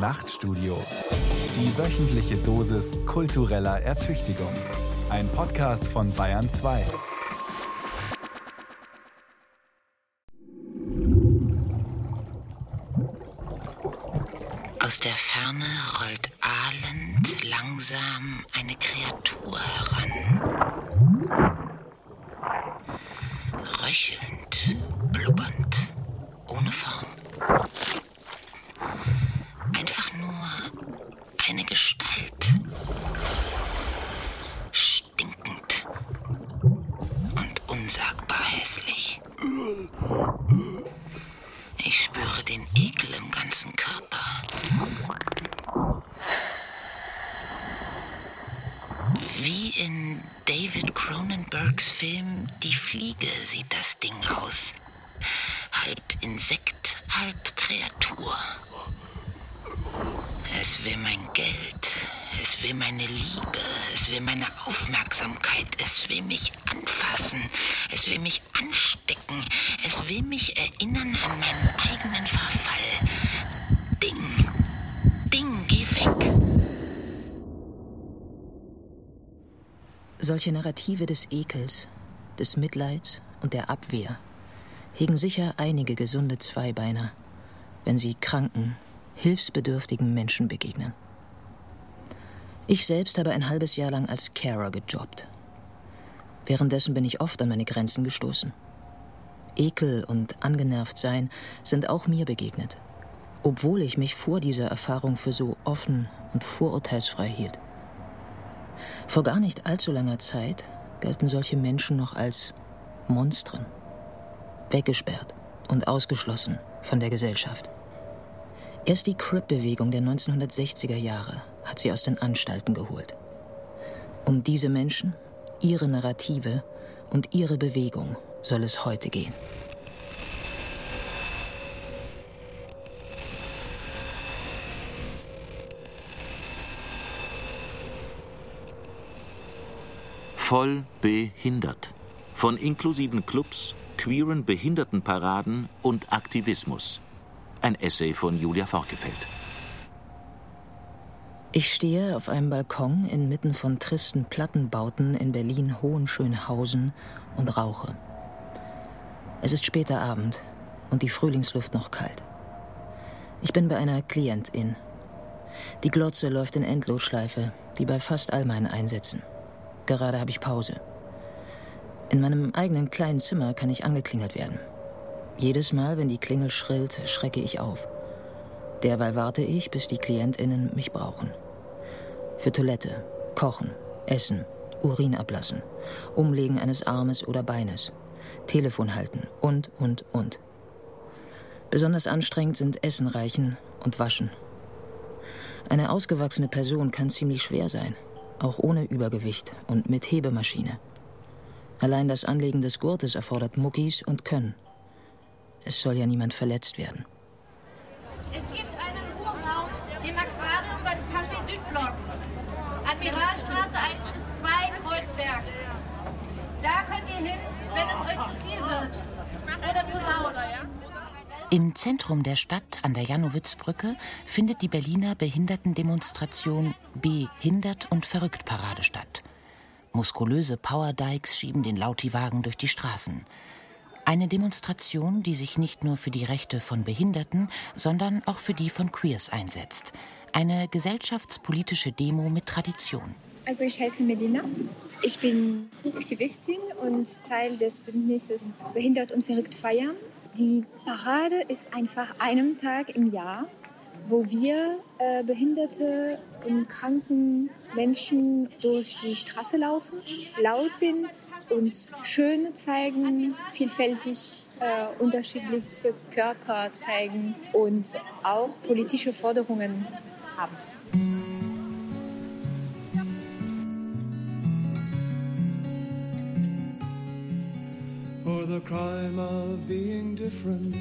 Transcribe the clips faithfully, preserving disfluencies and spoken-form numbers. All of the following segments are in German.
Nachtstudio. Die wöchentliche Dosis kultureller Ertüchtigung. Ein Podcast von Bayern zwei. Aus der Ferne rollt ahlend langsam eine Kreatur heran. Röchelnd, blubbernd, ohne Form. Einfach nur eine Gestalt. Stinkend und unsagbar hässlich. Ich spüre den Ekel im ganzen Körper. Wie in David Cronenbergs Film Die Fliege sieht das Ding aus. Halb Insekt, halb Kreatur. Es will mein Geld, es will meine Liebe, es will meine Aufmerksamkeit, es will mich anfassen, es will mich anstecken, es will mich erinnern an meinen eigenen Verfall. Ding, Ding, geh weg. Solche Narrative des Ekels, des Mitleids und der Abwehr hegen sicher einige gesunde Zweibeiner, wenn sie kranken, hilfsbedürftigen Menschen begegnen. Ich selbst habe ein halbes Jahr lang als Carer gejobbt. Währenddessen bin ich oft an meine Grenzen gestoßen. Ekel und angenervt sein sind auch mir begegnet, obwohl ich mich vor dieser Erfahrung für so offen und vorurteilsfrei hielt. Vor gar nicht allzu langer Zeit galten solche Menschen noch als Monstren, weggesperrt und ausgeschlossen von der Gesellschaft. Erst die Crip-Bewegung der neunzehnhundertsechziger Jahre hat sie aus den Anstalten geholt. Um diese Menschen, ihre Narrative und ihre Bewegung soll es heute gehen. Voll behindert. Von inklusiven Clubs, queeren Behindertenparaden und Aktivismus. Ein Essay von Julia Forkefeld. Ich stehe auf einem Balkon inmitten von tristen Plattenbauten in Berlin-Hohenschönhausen und rauche. Es ist später Abend und die Frühlingsluft noch kalt. Ich bin bei einer Klientin. Die Glotze läuft in Endlosschleife, wie bei fast all meinen Einsätzen. Gerade habe ich Pause. In meinem eigenen kleinen Zimmer kann ich angeklingelt werden. Jedes Mal, wenn die Klingel schrillt, schrecke ich auf. Derweil warte ich, bis die KlientInnen mich brauchen. Für Toilette, Kochen, Essen, Urin ablassen, Umlegen eines Armes oder Beines, Telefon halten und, und, und. Besonders anstrengend sind Essen reichen und Waschen. Eine ausgewachsene Person kann ziemlich schwer sein, auch ohne Übergewicht und mit Hebemaschine. Allein das Anlegen des Gurtes erfordert Muckis und Können. Es soll ja niemand verletzt werden. Es gibt einen Ruheraum im Aquarium beim Café Südblock. Admiralsstraße eins bis zwei, Kreuzberg. Da könnt ihr hin, wenn es euch zu viel wird oder zu laut. Im Zentrum der Stadt an der Jannowitzbrücke findet die Berliner Behindertendemonstration Behindert und verrückt Parade statt. Muskulöse Powerdikes schieben den Lautiwagen durch die Straßen. Eine Demonstration, die sich nicht nur für die Rechte von Behinderten, sondern auch für die von Queers einsetzt. Eine gesellschaftspolitische Demo mit Tradition. Also ich heiße Melina. Ich bin Aktivistin und Teil des Bündnisses Behindert und verrückt feiern. Die Parade ist einfach einem Tag im Jahr, wo wir äh, behinderte und kranken Menschen durch die Straße laufen, laut sind, uns schön zeigen, vielfältig äh, unterschiedliche Körper zeigen und auch politische Forderungen haben. For the crime of being different,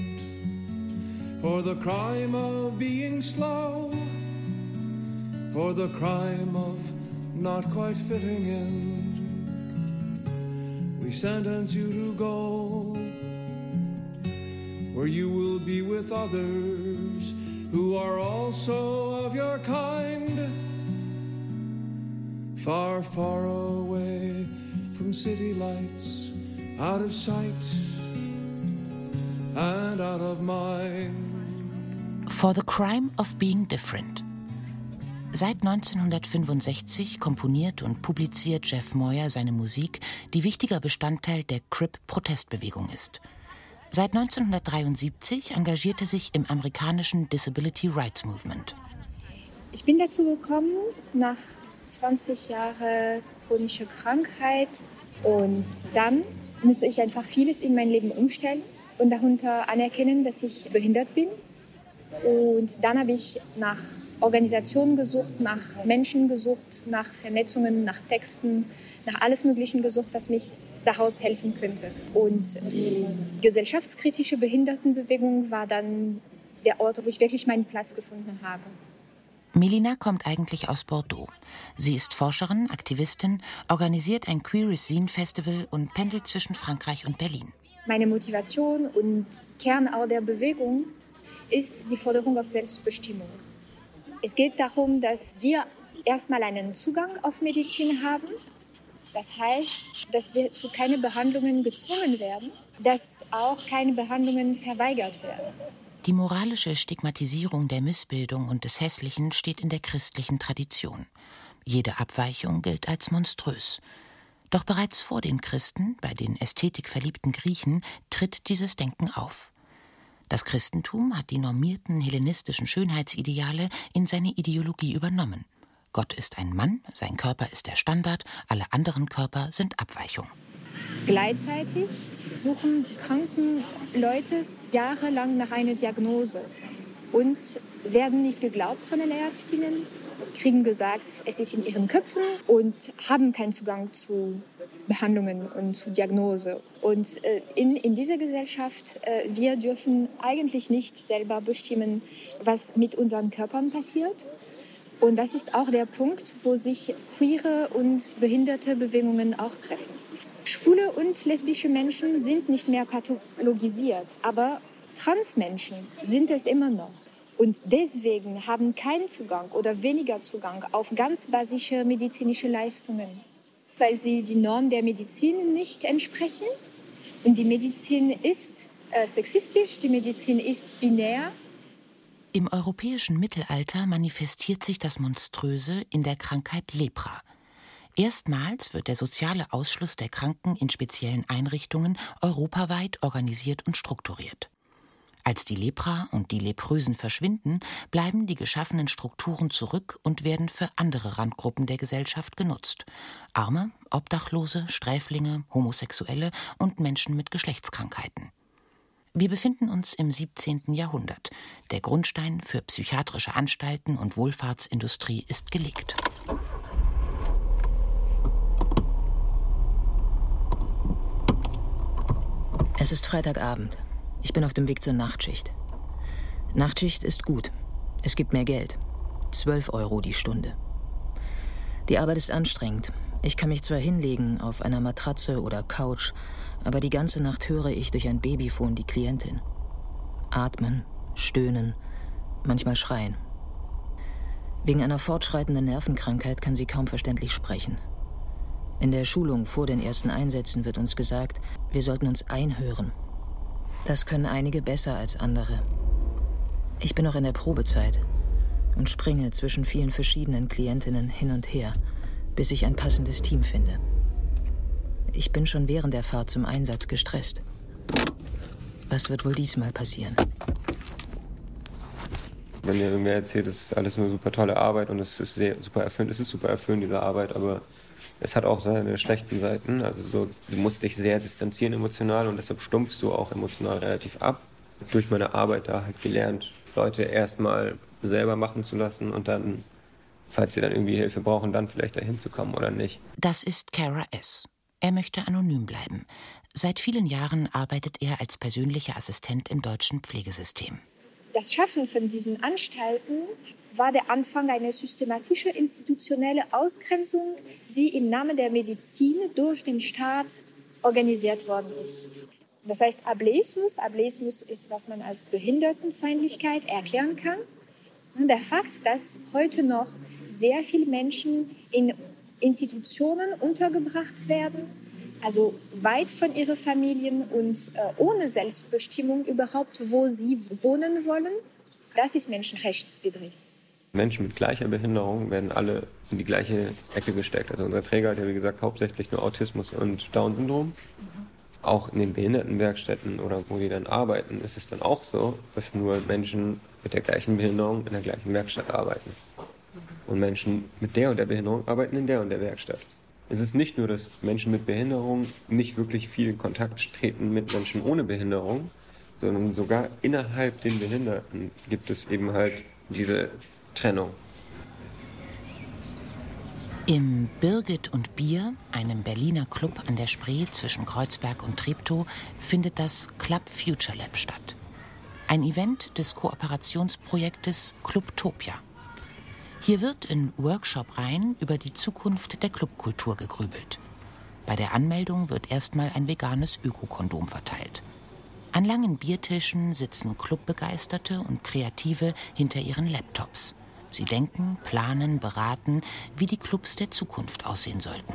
for the crime of being slow, for the crime of not quite fitting in, we sentence you to go, where you will be with others, who are also of your kind, far, far away from city lights, out of sight and out of mind. For the Crime of Being Different. Seit neunzehnhundertfünfundsechzig komponiert und publiziert Jeff Moyer seine Musik, die wichtiger Bestandteil der Crip-Protestbewegung ist. Seit neunzehnhundertdreiundsiebzig engagierte sich im amerikanischen Disability Rights Movement. Ich bin dazu gekommen nach zwanzig Jahren chronischer Krankheit. Und dann musste ich einfach vieles in mein Leben umstellen und darunter anerkennen, dass ich behindert bin. Und dann habe ich nach Organisationen gesucht, nach Menschen gesucht, nach Vernetzungen, nach Texten, nach alles Möglichen gesucht, was mich daraus helfen könnte. Und die gesellschaftskritische Behindertenbewegung war dann der Ort, wo ich wirklich meinen Platz gefunden habe. Melina kommt eigentlich aus Bordeaux. Sie ist Forscherin, Aktivistin, organisiert ein Queeres Zine-Festival und pendelt zwischen Frankreich und Berlin. Meine Motivation und Kern auch der Bewegung ist die Forderung auf Selbstbestimmung. Es geht darum, dass wir erstmal einen Zugang auf Medizin haben. Das heißt, dass wir zu keinen Behandlungen gezwungen werden, dass auch keine Behandlungen verweigert werden. Die moralische Stigmatisierung der Missbildung und des Hässlichen steht in der christlichen Tradition. Jede Abweichung gilt als monströs. Doch bereits vor den Christen, bei den ästhetikverliebten Griechen, tritt dieses Denken auf. Das Christentum hat die normierten hellenistischen Schönheitsideale in seine Ideologie übernommen. Gott ist ein Mann, sein Körper ist der Standard, alle anderen Körper sind Abweichung. Gleichzeitig suchen kranken Leute jahrelang nach einer Diagnose und werden nicht geglaubt von den Ärztinnen, kriegen gesagt, es ist in ihren Köpfen und haben keinen Zugang zu Behandlungen und zu Diagnose. Und äh, in, in dieser Gesellschaft, äh, wir dürfen eigentlich nicht selber bestimmen, was mit unseren Körpern passiert. Und das ist auch der Punkt, wo sich queere und behinderte Bewegungen auch treffen. Schwule und lesbische Menschen sind nicht mehr pathologisiert, aber Transmenschen sind es immer noch. Und deswegen haben keinen Zugang oder weniger Zugang auf ganz basische medizinische Leistungen, weil sie die Norm der Medizin nicht entsprechen. Und die Medizin ist äh, sexistisch, die Medizin ist binär. Im europäischen Mittelalter manifestiert sich das Monströse in der Krankheit Lepra. Erstmals wird der soziale Ausschluss der Kranken in speziellen Einrichtungen europaweit organisiert und strukturiert. Als die Lepra und die Leprösen verschwinden, bleiben die geschaffenen Strukturen zurück und werden für andere Randgruppen der Gesellschaft genutzt. Arme, Obdachlose, Sträflinge, Homosexuelle und Menschen mit Geschlechtskrankheiten. Wir befinden uns im siebzehnten Jahrhundert. Der Grundstein für psychiatrische Anstalten und Wohlfahrtsindustrie ist gelegt. Es ist Freitagabend. Ich bin auf dem Weg zur Nachtschicht. Nachtschicht ist gut. Es gibt mehr Geld. zwölf Euro die Stunde. Die Arbeit ist anstrengend. Ich kann mich zwar hinlegen auf einer Matratze oder Couch, aber die ganze Nacht höre ich durch ein Babyfon die Klientin. Atmen, stöhnen, manchmal schreien. Wegen einer fortschreitenden Nervenkrankheit kann sie kaum verständlich sprechen. In der Schulung vor den ersten Einsätzen wird uns gesagt, wir sollten uns einhören. Das können einige besser als andere. Ich bin noch in der Probezeit und springe zwischen vielen verschiedenen Klientinnen hin und her, bis ich ein passendes Team finde. Ich bin schon während der Fahrt zum Einsatz gestresst. Was wird wohl diesmal passieren? Wenn mir irgendwer erzählt, es ist alles eine super tolle Arbeit und es ist sehr, super erfüllend, es ist super erfüllend, diese Arbeit, aber es hat auch seine schlechten Seiten. Also so, du musst dich sehr distanzieren emotional und deshalb stumpfst du auch emotional relativ ab. Durch meine Arbeit da halt gelernt, Leute erstmal selber machen zu lassen und dann, falls sie dann irgendwie Hilfe brauchen, dann vielleicht dahin zu kommen oder nicht. Das ist Cara S. Er möchte anonym bleiben. Seit vielen Jahren arbeitet er als persönlicher Assistent im deutschen Pflegesystem. Das Schaffen von diesen Anstalten war der Anfang einer systematischen institutionellen Ausgrenzung, die im Namen der Medizin durch den Staat organisiert worden ist. Das heißt Ableismus. Ableismus ist, was man als Behindertenfeindlichkeit erklären kann. Der Fakt, dass heute noch sehr viele Menschen in Institutionen untergebracht werden, also weit von ihren Familien und ohne Selbstbestimmung überhaupt, wo sie wohnen wollen, das ist menschenrechtswidrig. Menschen mit gleicher Behinderung werden alle in die gleiche Ecke gesteckt. Also unser Träger hat ja, wie gesagt, hauptsächlich nur Autismus und Down-Syndrom. Auch in den Behindertenwerkstätten oder wo die dann arbeiten, ist es dann auch so, dass nur Menschen mit der gleichen Behinderung in der gleichen Werkstatt arbeiten. Und Menschen mit der und der Behinderung arbeiten in der und der Werkstatt. Es ist nicht nur, dass Menschen mit Behinderung nicht wirklich viel in Kontakt treten mit Menschen ohne Behinderung, sondern sogar innerhalb den Behinderten gibt es eben halt diese Trennung. Im Birgit und Bier, einem Berliner Club an der Spree zwischen Kreuzberg und Treptow, findet das Club Future Lab statt. Ein Event des Kooperationsprojektes Clubtopia. Hier wird in Workshop-Reihen über die Zukunft der Clubkultur gegrübelt. Bei der Anmeldung wird erstmal ein veganes Öko-Kondom verteilt. An langen Biertischen sitzen Clubbegeisterte und Kreative hinter ihren Laptops. Sie denken, planen, beraten, wie die Clubs der Zukunft aussehen sollten.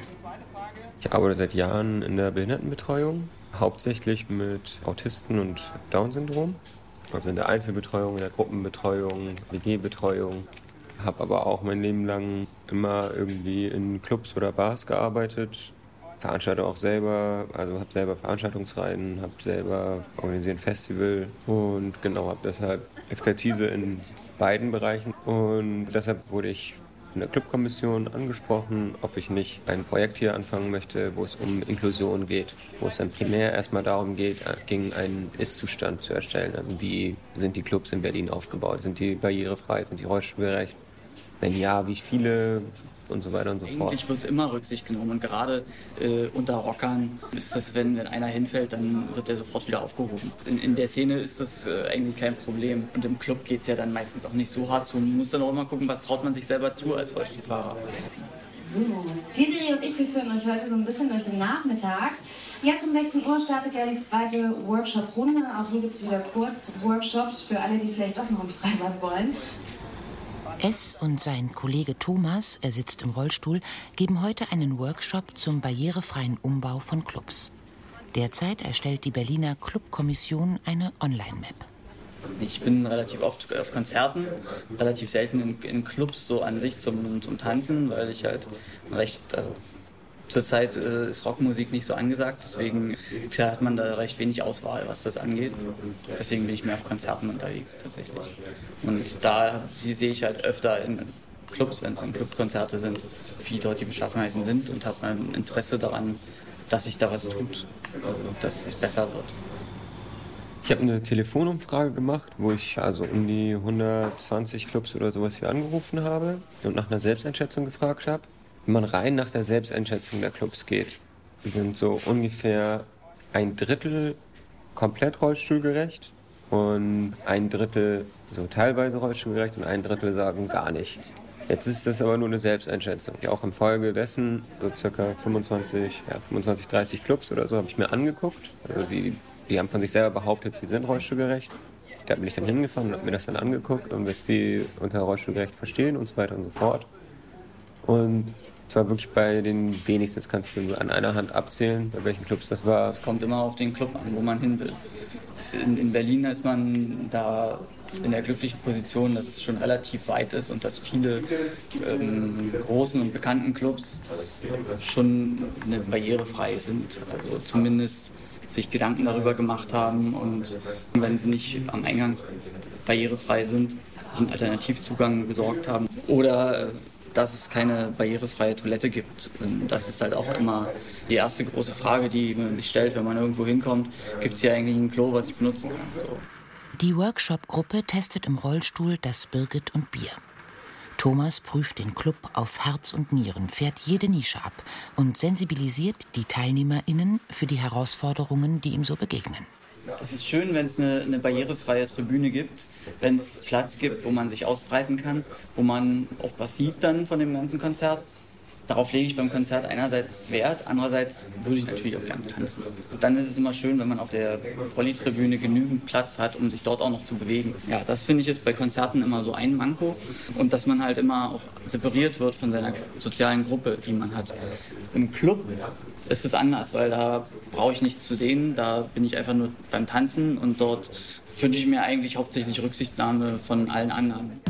Ich arbeite seit Jahren in der Behindertenbetreuung, hauptsächlich mit Autisten und Down-Syndrom. Also in der Einzelbetreuung, in der Gruppenbetreuung, W G-Betreuung. Habe aber auch mein Leben lang immer irgendwie in Clubs oder Bars gearbeitet. Veranstalte auch selber, also habe selber Veranstaltungsreihen, habe selber organisiert ein Festival und genau, habe deshalb Expertise in beiden Bereichen und deshalb wurde ich in der Clubkommission angesprochen, ob ich nicht ein Projekt hier anfangen möchte, wo es um Inklusion geht, wo es dann primär erstmal darum geht, gegen einen Ist-Zustand zu erstellen. Also wie sind die Clubs in Berlin aufgebaut? Sind die barrierefrei? Sind die rollstuhlgerecht? Wenn ja, wie viele? Und so weiter und so fort. Eigentlich wird immer Rücksicht genommen und gerade äh, unter Rockern ist das, wenn, wenn einer hinfällt, dann wird der sofort wieder aufgehoben. In, in der Szene ist das äh, eigentlich kein Problem und im Club geht es ja dann meistens auch nicht so hart zu. Man muss dann auch immer gucken, was traut man sich selber zu als Rollstuhlfahrer. So, Desiree und ich, wir führen euch heute so ein bisschen durch den Nachmittag. Jetzt um sechzehn Uhr startet ja die zweite Workshop-Runde. Auch hier gibt es wieder kurz Workshops für alle, die vielleicht doch noch ins Freibad wollen. Es und sein Kollege Thomas, er sitzt im Rollstuhl, geben heute einen Workshop zum barrierefreien Umbau von Clubs. Derzeit erstellt die Berliner Clubkommission eine Online-Map. Ich bin relativ oft auf Konzerten, relativ selten in, in Clubs so an sich zum, zum Tanzen, weil ich halt recht, also zurzeit äh, ist Rockmusik nicht so angesagt, deswegen hat man da recht wenig Auswahl, was das angeht. Deswegen bin ich mehr auf Konzerten unterwegs tatsächlich. Und da sehe ich halt öfter in Clubs, wenn es in Clubkonzerte sind, wie dort die Beschaffenheiten sind und habe ein Interesse daran, dass sich da was tut, also, dass es besser wird. Ich habe eine Telefonumfrage gemacht, wo ich also um die hundertzwanzig Clubs oder sowas hier angerufen habe und nach einer Selbsteinschätzung gefragt habe. Wenn man rein nach der Selbsteinschätzung der Clubs geht, sind so ungefähr ein Drittel komplett rollstuhlgerecht und ein Drittel so teilweise rollstuhlgerecht und ein Drittel sagen gar nicht. Jetzt ist das aber nur eine Selbsteinschätzung. Auch infolgedessen so circa fünfundzwanzig, ja, fünfundzwanzig, dreißig Clubs oder so habe ich mir angeguckt. Also die, die haben von sich selber behauptet, sie sind rollstuhlgerecht. Da bin ich dann hingefahren und habe mir das dann angeguckt und was die unter rollstuhlgerecht verstehen und so weiter und so fort. Und es war wirklich bei den wenigsten, das kannst du an einer Hand abzählen, bei welchen Clubs das war. Es kommt immer auf den Club an, wo man hin will. In, in Berlin ist man da in der glücklichen Position, dass es schon relativ weit ist und dass viele ähm, großen und bekannten Clubs schon barrierefrei sind. Also zumindest sich Gedanken darüber gemacht haben und wenn sie nicht am Eingang barrierefrei sind, einen Alternativzugang besorgt haben oder dass es keine barrierefreie Toilette gibt. Das ist halt auch immer die erste große Frage, die man sich stellt, wenn man irgendwo hinkommt. Gibt es hier eigentlich ein Klo, was ich benutzen kann? So. Die Workshop-Gruppe testet im Rollstuhl das Birgit und Bier. Thomas prüft den Club auf Herz und Nieren, fährt jede Nische ab und sensibilisiert die TeilnehmerInnen für die Herausforderungen, die ihm so begegnen. Es ist schön, wenn es eine, eine barrierefreie Tribüne gibt, wenn es Platz gibt, wo man sich ausbreiten kann, wo man auch was sieht dann von dem ganzen Konzert. darauf lege ich beim Konzert einerseits Wert, andererseits würde ich natürlich auch gerne tanzen. Und dann ist es immer schön, wenn man auf der Prolli-Tribüne genügend Platz hat, um sich dort auch noch zu bewegen. Ja, das finde ich ist bei Konzerten immer so ein Manko und dass man halt immer auch separiert wird von seiner sozialen Gruppe, die man hat. Im Club ist es anders, weil da brauche ich nichts zu sehen, da bin ich einfach nur beim Tanzen und dort wünsche ich mir eigentlich hauptsächlich Rücksichtnahme von allen anderen.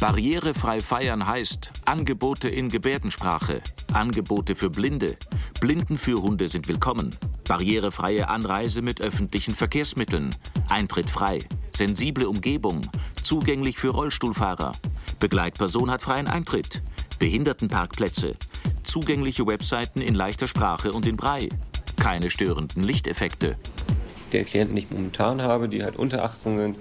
Barrierefrei feiern heißt Angebote in Gebärdensprache, Angebote für Blinde, Blindenführhunde sind willkommen, barrierefreie Anreise mit öffentlichen Verkehrsmitteln, Eintritt frei, sensible Umgebung, zugänglich für Rollstuhlfahrer, Begleitperson hat freien Eintritt, Behindertenparkplätze, zugängliche Webseiten in leichter Sprache und in Braille, keine störenden Lichteffekte. Der Klienten, die ich momentan habe, die halt unter achtzehn sind,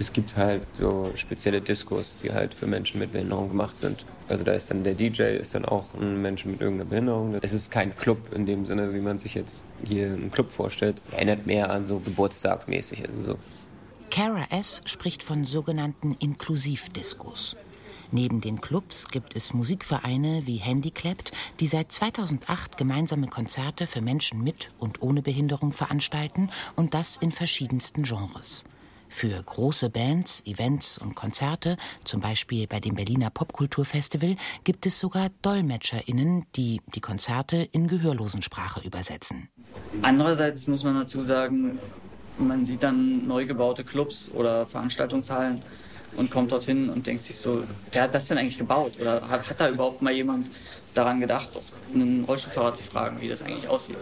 es gibt halt so spezielle Discos, die halt für Menschen mit Behinderung gemacht sind. Also da ist dann der D J, ist dann auch ein Mensch mit irgendeiner Behinderung. Es ist kein Club in dem Sinne, wie man sich jetzt hier einen Club vorstellt. Erinnert mehr an so geburtstagmäßig. Also so. Cara S. spricht von sogenannten Inklusivdiskos. Neben den Clubs gibt es Musikvereine wie Handiclapt, die seit zweitausendacht gemeinsame Konzerte für Menschen mit und ohne Behinderung veranstalten und das in verschiedensten Genres. Für große Bands, Events und Konzerte, zum Beispiel bei dem Berliner Popkulturfestival, gibt es sogar DolmetscherInnen, die die Konzerte in Gehörlosensprache übersetzen. Andererseits muss man dazu sagen, man sieht dann neu gebaute Clubs oder Veranstaltungshallen und kommt dorthin und denkt sich so, wer hat das denn eigentlich gebaut? Oder hat, hat da überhaupt mal jemand daran gedacht, einen Rollstuhlfahrer zu fragen, wie das eigentlich aussieht?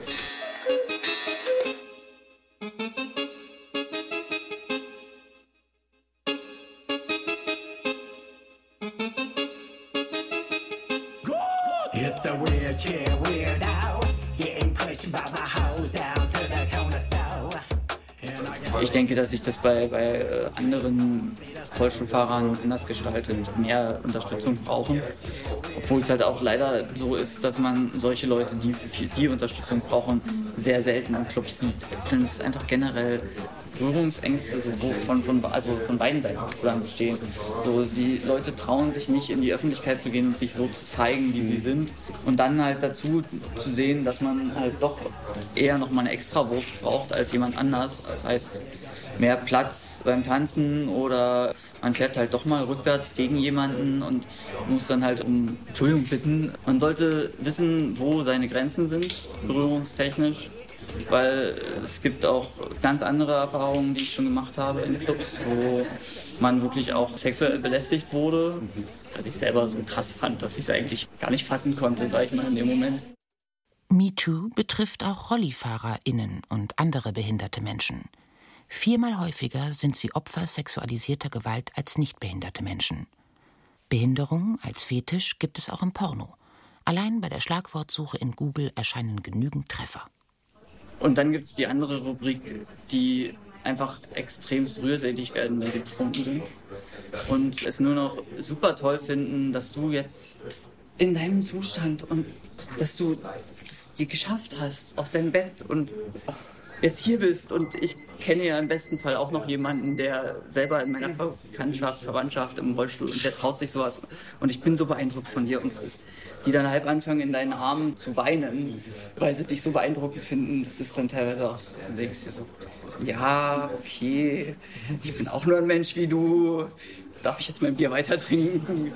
Ich denke, dass sich das bei, bei anderen Rollstuhlfahrern anders gestaltet mehr Unterstützung brauchen. Obwohl es halt auch leider so ist, dass man solche Leute, die für die Unterstützung brauchen, sehr selten im Club sieht. Denn es ist einfach generell Berührungsängste so von, von, also von beiden Seiten sozusagen bestehen. So, die Leute trauen sich nicht, in die Öffentlichkeit zu gehen und sich so zu zeigen, wie sie sind. Und dann halt dazu zu sehen, dass man halt doch eher nochmal eine Extrawurst braucht als jemand anders. Das heißt, mehr Platz beim Tanzen oder man fährt halt doch mal rückwärts gegen jemanden und muss dann halt um Entschuldigung bitten. Man sollte wissen, wo seine Grenzen sind, berührungstechnisch. Weil es gibt auch ganz andere Erfahrungen, die ich schon gemacht habe in Clubs, wo man wirklich auch sexuell belästigt wurde. Was ich selber so krass fand, dass ich es eigentlich gar nicht fassen konnte, sag ich mal, in dem Moment. MeToo betrifft auch RollifahrerInnen und andere behinderte Menschen. Viermal häufiger sind sie Opfer sexualisierter Gewalt als nichtbehinderte Menschen. Behinderung als Fetisch gibt es auch im Porno. Allein bei der Schlagwortsuche in Google erscheinen genügend Treffer. Und dann gibt es die andere Rubrik, die einfach extremst rührselig werden, wenn sie betrunken sind. Und es nur noch super toll finden, dass du jetzt in deinem Zustand und dass du es dir geschafft hast aus deinem Bett und jetzt hier bist. Und ich kenne ja im besten Fall auch noch jemanden, der selber in meiner Bekanntschaft, Verwandtschaft im Rollstuhl und der traut sich sowas. Und ich bin so beeindruckt von dir. Und es ist, die dann halb anfangen, in deinen Armen zu weinen, weil sie dich so beeindruckend finden. Das ist dann teilweise auch so, du denkst dir so, ja, okay, ich bin auch nur ein Mensch wie du. Darf ich jetzt mein Bier weiter trinken?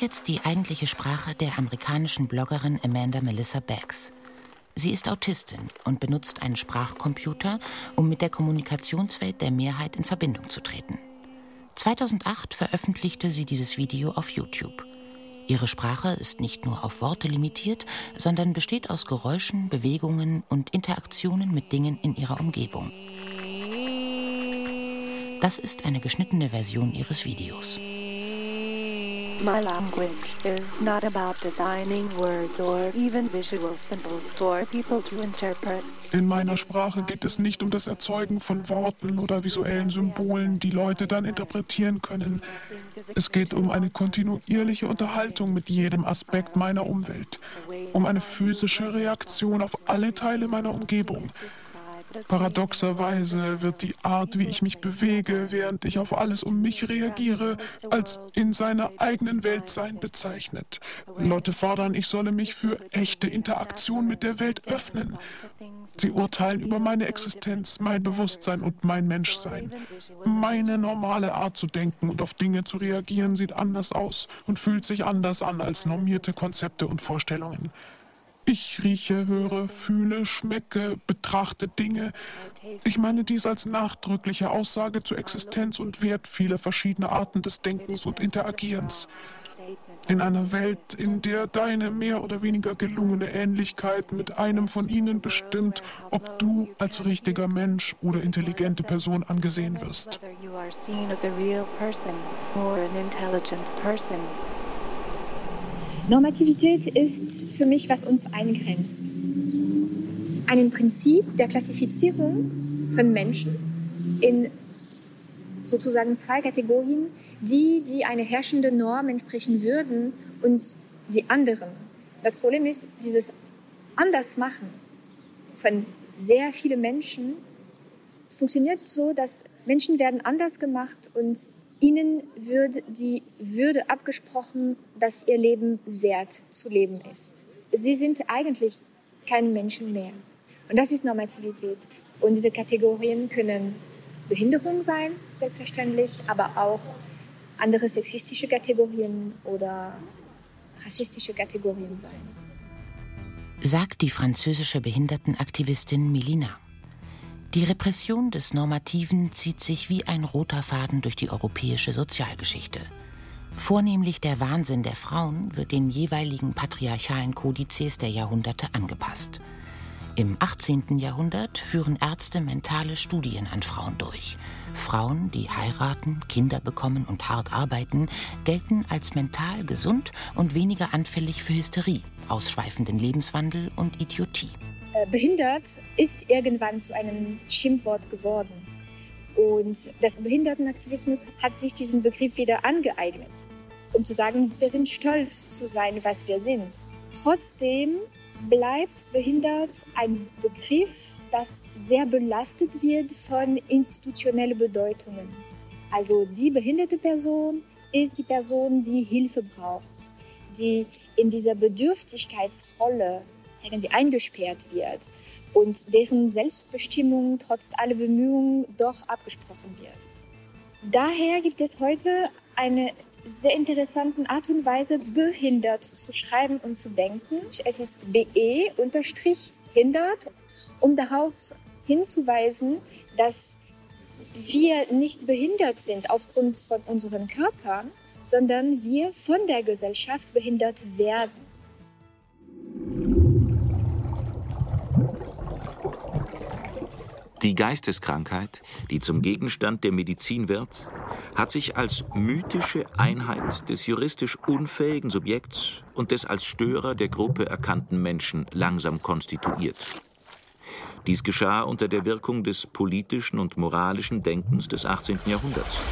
Jetzt die eigentliche Sprache der amerikanischen Bloggerin Amanda Melissa Baggs. Sie ist Autistin und benutzt einen Sprachcomputer, um mit der Kommunikationswelt der Mehrheit in Verbindung zu treten. zweitausendacht veröffentlichte sie dieses Video auf YouTube. Ihre Sprache ist nicht nur auf Worte limitiert, sondern besteht aus Geräuschen, Bewegungen und Interaktionen mit Dingen in ihrer Umgebung. Das ist eine geschnittene Version ihres Videos. My language is not about designing words or even visual symbols for people to interpret. In meiner Sprache geht es nicht um das Erzeugen von Worten oder visuellen Symbolen, die Leute dann interpretieren können. Es geht um eine kontinuierliche Unterhaltung mit jedem Aspekt meiner Umwelt, um eine physische Reaktion auf alle Teile meiner Umgebung. Paradoxerweise wird die Art, wie ich mich bewege, während ich auf alles um mich reagiere, als in seiner eigenen Welt sein bezeichnet. Leute fordern, ich solle mich für echte Interaktion mit der Welt öffnen. Sie urteilen über meine Existenz, mein Bewusstsein und mein Menschsein. Meine normale Art zu denken und auf Dinge zu reagieren sieht anders aus und fühlt sich anders an als normierte Konzepte und Vorstellungen. Ich rieche, höre, fühle, schmecke, betrachte Dinge. Ich meine dies als nachdrückliche Aussage zur Existenz und Wert vieler verschiedener Arten des Denkens und Interagierens. In einer Welt, in der deine mehr oder weniger gelungene Ähnlichkeit mit einem von ihnen bestimmt, ob du als richtiger Mensch oder intelligente Person angesehen wirst. Normativität ist für mich, was uns eingrenzt. Ein Prinzip der Klassifizierung von Menschen in sozusagen zwei Kategorien, die, die einer herrschenden Norm entsprechen würden und die anderen. Das Problem ist, dieses Andersmachen von sehr vielen Menschen funktioniert so, dass Menschen werden anders gemacht und ihnen wird die Würde abgesprochen, dass ihr Leben wert zu leben ist. Sie sind eigentlich keine Menschen mehr. Und das ist Normativität. Und diese Kategorien können Behinderung sein, selbstverständlich, aber auch andere sexistische Kategorien oder rassistische Kategorien sein. Sagt die französische Behindertenaktivistin Melina. Die Repression des Normativen zieht sich wie ein roter Faden durch die europäische Sozialgeschichte. Vornehmlich der Wahnsinn der Frauen wird den jeweiligen patriarchalen Kodizes der Jahrhunderte angepasst. Im achtzehnten Jahrhundert führen Ärzte mentale Studien an Frauen durch. Frauen, die heiraten, Kinder bekommen und hart arbeiten, gelten als mental gesund und weniger anfällig für Hysterie, ausschweifenden Lebenswandel und Idiotie. Behindert ist irgendwann zu einem Schimpfwort geworden. Und der Behindertenaktivismus hat sich diesen Begriff wieder angeeignet, um zu sagen, wir sind stolz zu sein, was wir sind. Trotzdem bleibt behindert ein Begriff, das sehr belastet wird von institutionellen Bedeutungen. Also die behinderte Person ist die Person, die Hilfe braucht, die in dieser Bedürftigkeitsrolle irgendwie eingesperrt wird und deren Selbstbestimmung trotz aller Bemühungen doch abgesprochen wird. Daher gibt es heute eine sehr interessante Art und Weise, behindert zu schreiben und zu denken. Es ist be unterstrich hindert, um darauf hinzuweisen, dass wir nicht behindert sind aufgrund von unseren Körpern, sondern wir von der Gesellschaft behindert werden. Die Geisteskrankheit, die zum Gegenstand der Medizin wird, hat sich als mythische Einheit des juristisch unfähigen Subjekts und des als Störer der Gruppe erkannten Menschen langsam konstituiert. Dies geschah unter der Wirkung des politischen und moralischen Denkens des achtzehnten Jahrhunderts.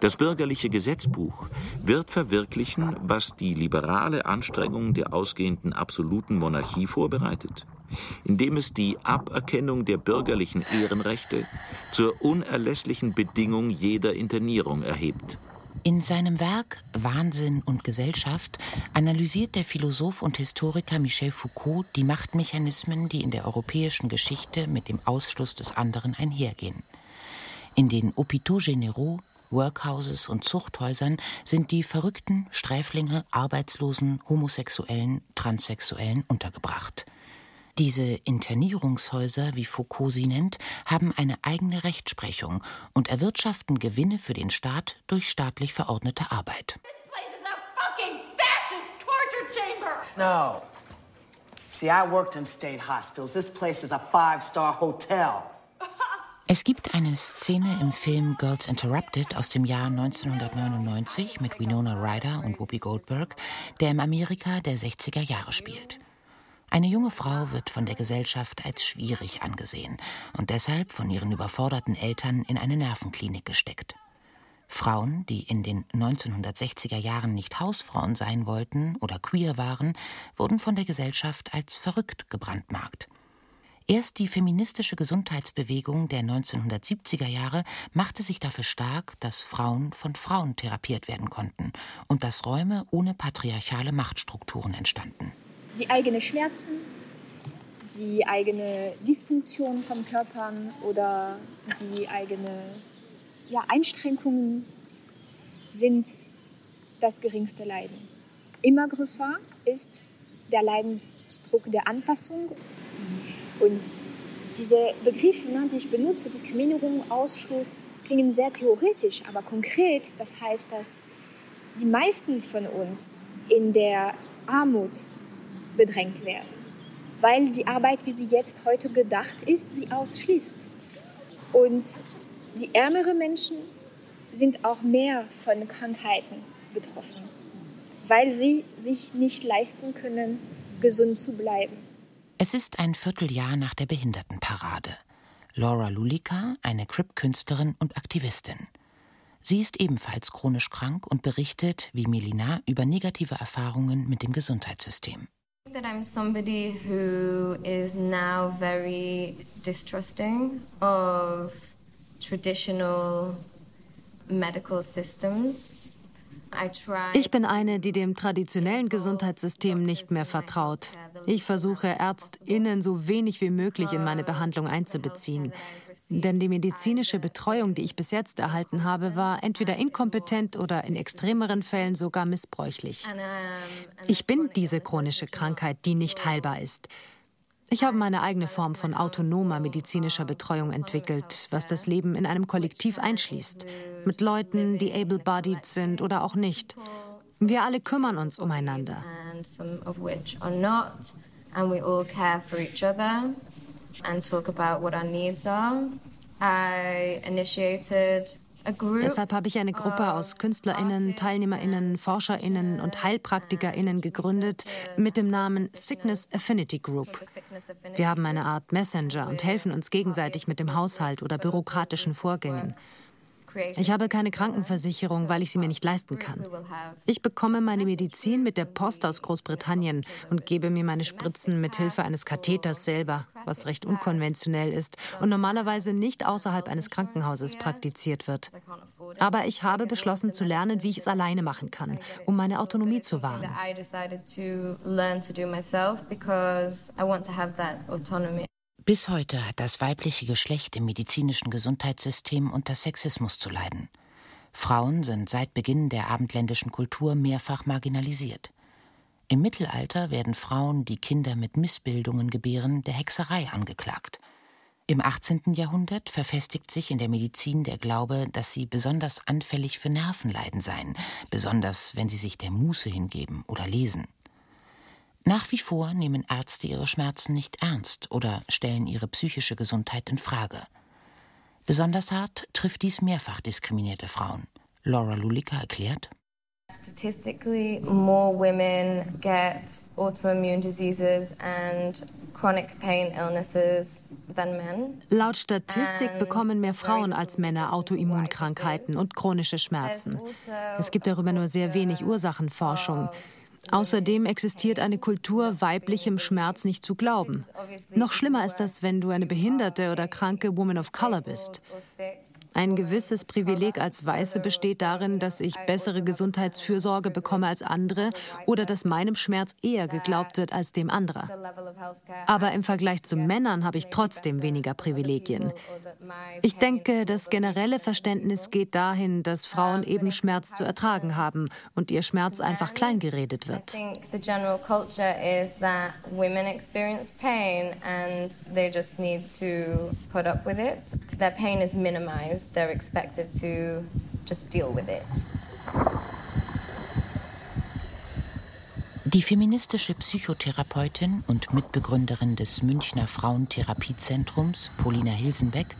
Das bürgerliche Gesetzbuch wird verwirklichen, was die liberale Anstrengung der ausgehenden absoluten Monarchie vorbereitet, indem es die Aberkennung der bürgerlichen Ehrenrechte zur unerlässlichen Bedingung jeder Internierung erhebt. In seinem Werk Wahnsinn und Gesellschaft analysiert der Philosoph und Historiker Michel Foucault die Machtmechanismen, die in der europäischen Geschichte mit dem Ausschluss des anderen einhergehen. In den Hôpitaux généraux, Workhouses und Zuchthäusern sind die Verrückten, Sträflinge, Arbeitslosen, Homosexuellen, Transsexuellen untergebracht. Diese Internierungshäuser, wie Foucault sie nennt, haben eine eigene Rechtsprechung und erwirtschaften Gewinne für den Staat durch staatlich verordnete Arbeit. This place is a fucking fascist torture chamber. No. See, I worked in state hospitals. This place is a five-star hotel. Es gibt eine Szene im Film Girls Interrupted aus dem Jahr neunzehnhundertneunundneunzig mit Winona Ryder und Whoopi Goldberg, der im Amerika der sechziger Jahre spielt. Eine junge Frau wird von der Gesellschaft als schwierig angesehen und deshalb von ihren überforderten Eltern in eine Nervenklinik gesteckt. Frauen, die in den neunzehnhundertsechziger Jahren nicht Hausfrauen sein wollten oder queer waren, wurden von der Gesellschaft als verrückt gebrandmarkt. Erst die feministische Gesundheitsbewegung der neunzehnhundertsiebziger Jahre machte sich dafür stark, dass Frauen von Frauen therapiert werden konnten und dass Räume ohne patriarchale Machtstrukturen entstanden. Die eigenen Schmerzen, die eigene Dysfunktion von Körpern oder die eigenen ja, Einschränkungen sind das geringste Leiden. Immer größer ist der Leidensdruck der Anpassung. Und diese Begriffe, die ich benutze, Diskriminierung, Ausschluss, klingen sehr theoretisch, aber konkret, das heißt, dass die meisten von uns in der Armut bedrängt werden, weil die Arbeit, wie sie jetzt heute gedacht ist, sie ausschließt. Und die ärmeren Menschen sind auch mehr von Krankheiten betroffen, weil sie sich nicht leisten können, gesund zu bleiben. Es ist ein Vierteljahr nach der Behindertenparade. Laura Lulika, eine Crip-Künstlerin und Aktivistin. Sie ist ebenfalls chronisch krank und berichtet, wie Melina, über negative Erfahrungen mit dem Gesundheitssystem. That I'm somebody who is now very distrusting of traditional medical systems. Ich bin eine, die dem traditionellen Gesundheitssystem nicht mehr vertraut. Ich versuche, ÄrztInnen so wenig wie möglich in meine Behandlung einzubeziehen. Denn die medizinische Betreuung, die ich bis jetzt erhalten habe, war entweder inkompetent oder in extremeren Fällen sogar missbräuchlich. Ich bin diese chronische Krankheit, die nicht heilbar ist. Ich habe meine eigene Form von autonomer medizinischer Betreuung entwickelt, was das Leben in einem Kollektiv einschließt, mit Leuten, die able-bodied sind oder auch nicht. Wir alle kümmern uns umeinander. Deshalb habe ich eine Gruppe aus KünstlerInnen, TeilnehmerInnen, ForscherInnen und HeilpraktikerInnen gegründet mit dem Namen Sickness Affinity Group. Wir haben eine Art Messenger und helfen uns gegenseitig mit dem Haushalt oder bürokratischen Vorgängen. Ich habe keine Krankenversicherung, weil ich sie mir nicht leisten kann. Ich bekomme meine Medizin mit der Post aus Großbritannien und gebe mir meine Spritzen mit Hilfe eines Katheters selber, was recht unkonventionell ist und normalerweise nicht außerhalb eines Krankenhauses praktiziert wird. Aber ich habe beschlossen zu lernen, wie ich es alleine machen kann, um meine Autonomie zu wahren. Bis heute hat das weibliche Geschlecht im medizinischen Gesundheitssystem unter Sexismus zu leiden. Frauen sind seit Beginn der abendländischen Kultur mehrfach marginalisiert. Im Mittelalter werden Frauen, die Kinder mit Missbildungen gebären, der Hexerei angeklagt. Im achtzehnten Jahrhundert verfestigt sich in der Medizin der Glaube, dass sie besonders anfällig für Nervenleiden seien, besonders wenn sie sich der Muße hingeben oder lesen. Nach wie vor nehmen Ärzte ihre Schmerzen nicht ernst oder stellen ihre psychische Gesundheit in Frage. Besonders hart trifft dies mehrfach diskriminierte Frauen. Laura Lulika erklärt: Statistically, more women get autoimmune diseases and chronic pain illnesses than men. Laut Statistik bekommen mehr Frauen als Männer Autoimmunkrankheiten und chronische Schmerzen. Es gibt darüber nur sehr wenig Ursachenforschung. Außerdem existiert eine Kultur, weiblichem Schmerz nicht zu glauben. Noch schlimmer ist das, wenn du eine behinderte oder kranke Woman of Color bist. Ein gewisses Privileg als Weiße besteht darin, dass ich bessere Gesundheitsfürsorge bekomme als andere oder dass meinem Schmerz eher geglaubt wird als dem anderer. Aber im Vergleich zu Männern habe ich trotzdem weniger Privilegien. Ich denke, das generelle Verständnis geht dahin, dass Frauen eben Schmerz zu ertragen haben und ihr Schmerz einfach kleingeredet wird. Their pain is minimized. They're expected to just deal with it. Die feministische Psychotherapeutin und Mitbegründerin des Münchner Frauentherapiezentrums, Paulina Hilsenbeck,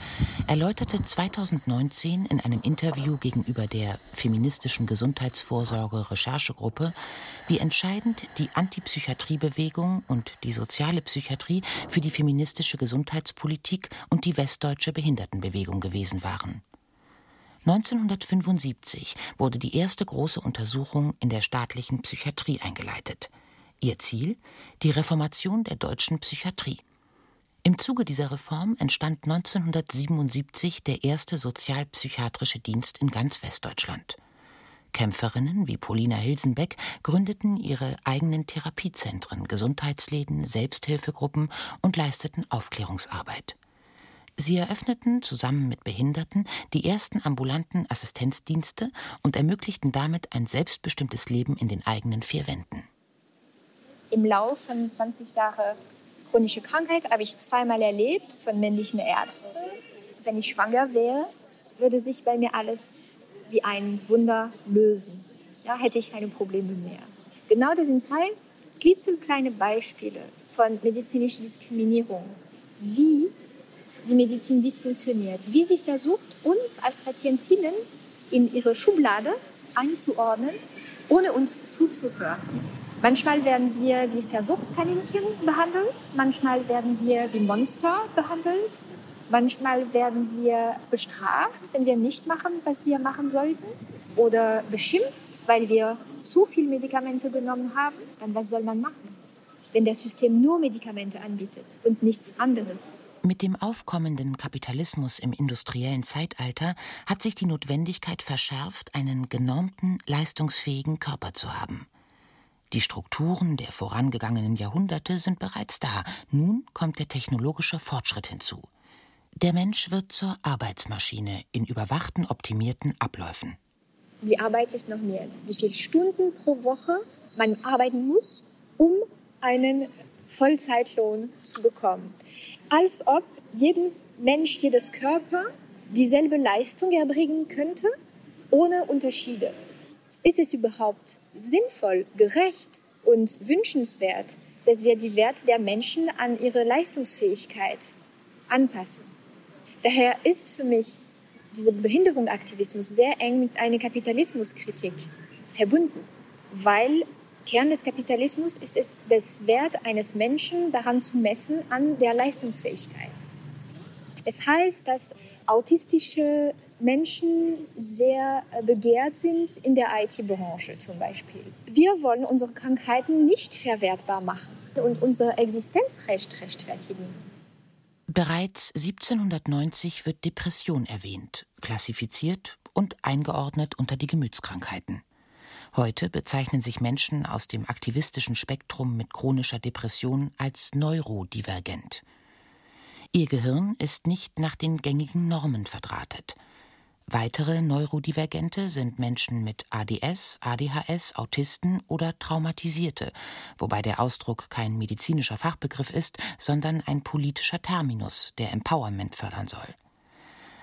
erläuterte zweitausendneunzehn in einem Interview gegenüber der feministischen Gesundheitsvorsorge-Recherchegruppe, wie entscheidend die Antipsychiatriebewegung und die soziale Psychiatrie für die feministische Gesundheitspolitik und die westdeutsche Behindertenbewegung gewesen waren. neunzehnhundertfünfundsiebzig wurde die erste große Untersuchung in der staatlichen Psychiatrie eingeleitet. Ihr Ziel? Die Reformation der deutschen Psychiatrie. Im Zuge dieser Reform entstand neunzehnhundertsiebenundsiebzig der erste sozialpsychiatrische Dienst in ganz Westdeutschland. Kämpferinnen wie Paulina Hilsenbeck gründeten ihre eigenen Therapiezentren, Gesundheitsläden, Selbsthilfegruppen und leisteten Aufklärungsarbeit. Sie eröffneten zusammen mit Behinderten die ersten ambulanten Assistenzdienste und ermöglichten damit ein selbstbestimmtes Leben in den eigenen vier Wänden. Im Laufe von zwanzig Jahren chronische Krankheit habe ich zweimal erlebt von männlichen Ärzten. Wenn ich schwanger wäre, würde sich bei mir alles wie ein Wunder lösen. Da hätte ich keine Probleme mehr. Genau das sind zwei klitzekleine Beispiele von medizinischer Diskriminierung. Wie die Medizin dysfunktioniert, wie sie versucht, uns als Patientinnen in ihre Schublade einzuordnen, ohne uns zuzuhören. Manchmal werden wir wie Versuchskaninchen behandelt, manchmal werden wir wie Monster behandelt, manchmal werden wir bestraft, wenn wir nicht machen, was wir machen sollten, oder beschimpft, weil wir zu viel Medikamente genommen haben. Dann was soll man machen, wenn das System nur Medikamente anbietet und nichts anderes? Mit dem aufkommenden Kapitalismus im industriellen Zeitalter hat sich die Notwendigkeit verschärft, einen genormten, leistungsfähigen Körper zu haben. Die Strukturen der vorangegangenen Jahrhunderte sind bereits da. Nun kommt der technologische Fortschritt hinzu. Der Mensch wird zur Arbeitsmaschine in überwachten, optimierten Abläufen. Die Arbeit ist noch mehr. Wie viele Stunden pro Woche man arbeiten muss, um einen Vollzeitlohn zu bekommen. Als ob jeden Mensch, jedes Körper dieselbe Leistung erbringen könnte, ohne Unterschiede. Ist es überhaupt sinnvoll, gerecht und wünschenswert, dass wir die Werte der Menschen an ihre Leistungsfähigkeit anpassen? Daher ist für mich dieser Behinderungsaktivismus sehr eng mit einer Kapitalismuskritik verbunden, weil Kern des Kapitalismus ist es, das Wert eines Menschen daran zu messen, an der Leistungsfähigkeit. Es heißt, dass autistische Menschen sehr begehrt sind in der I T-Branche zum Beispiel. Wir wollen unsere Krankheiten nicht verwertbar machen und unser Existenzrecht rechtfertigen. Bereits siebzehnhundertneunzig wird Depression erwähnt, klassifiziert und eingeordnet unter die Gemütskrankheiten. Heute bezeichnen sich Menschen aus dem aktivistischen Spektrum mit chronischer Depression als neurodivergent. Ihr Gehirn ist nicht nach den gängigen Normen verdrahtet. Weitere Neurodivergente sind Menschen mit A D S, A D H S, Autisten oder Traumatisierte, wobei der Ausdruck kein medizinischer Fachbegriff ist, sondern ein politischer Terminus, der Empowerment fördern soll.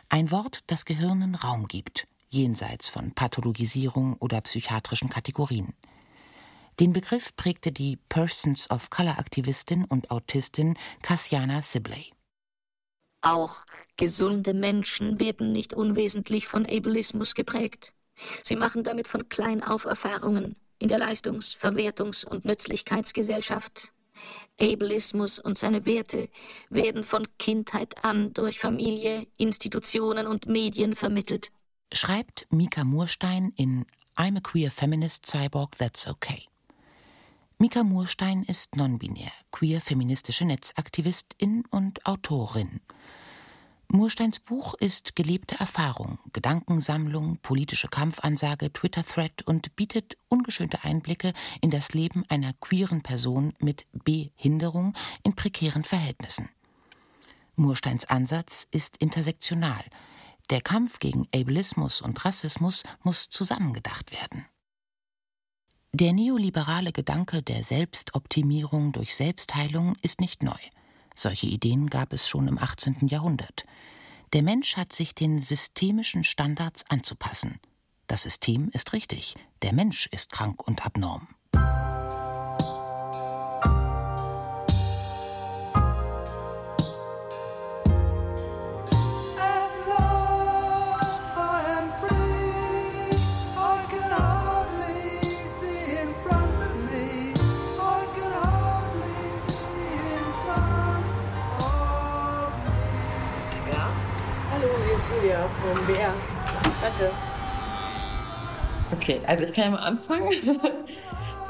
Ein Wort, das Gehirnen Raum gibt, jenseits von Pathologisierung oder psychiatrischen Kategorien. Den Begriff prägte die Persons of Color-Aktivistin und Autistin Cassiana Sibley. Auch gesunde Menschen werden nicht unwesentlich von Ableismus geprägt. Sie machen damit von klein auf Erfahrungen in der Leistungs-, Verwertungs- und Nützlichkeitsgesellschaft. Ableismus und seine Werte werden von Kindheit an durch Familie, Institutionen und Medien vermittelt. Schreibt Mika Murstein in I'm a Queer Feminist Cyborg, That's Okay. Mika Murstein ist non-binär, queer-feministische Netzaktivistin und Autorin. Mursteins Buch ist gelebte Erfahrung, Gedankensammlung, politische Kampfansage, Twitter-Thread und bietet ungeschönte Einblicke in das Leben einer queeren Person mit Behinderung in prekären Verhältnissen. Mursteins Ansatz ist intersektional. Der Kampf gegen Ableismus und Rassismus muss zusammengedacht werden. Der neoliberale Gedanke der Selbstoptimierung durch Selbstheilung ist nicht neu. Solche Ideen gab es schon im achtzehnten Jahrhundert. Der Mensch hat sich den systemischen Standards anzupassen. Das System ist richtig. Der Mensch ist krank und abnorm. vom B R. Danke. Okay, also ich kann ja mal anfangen.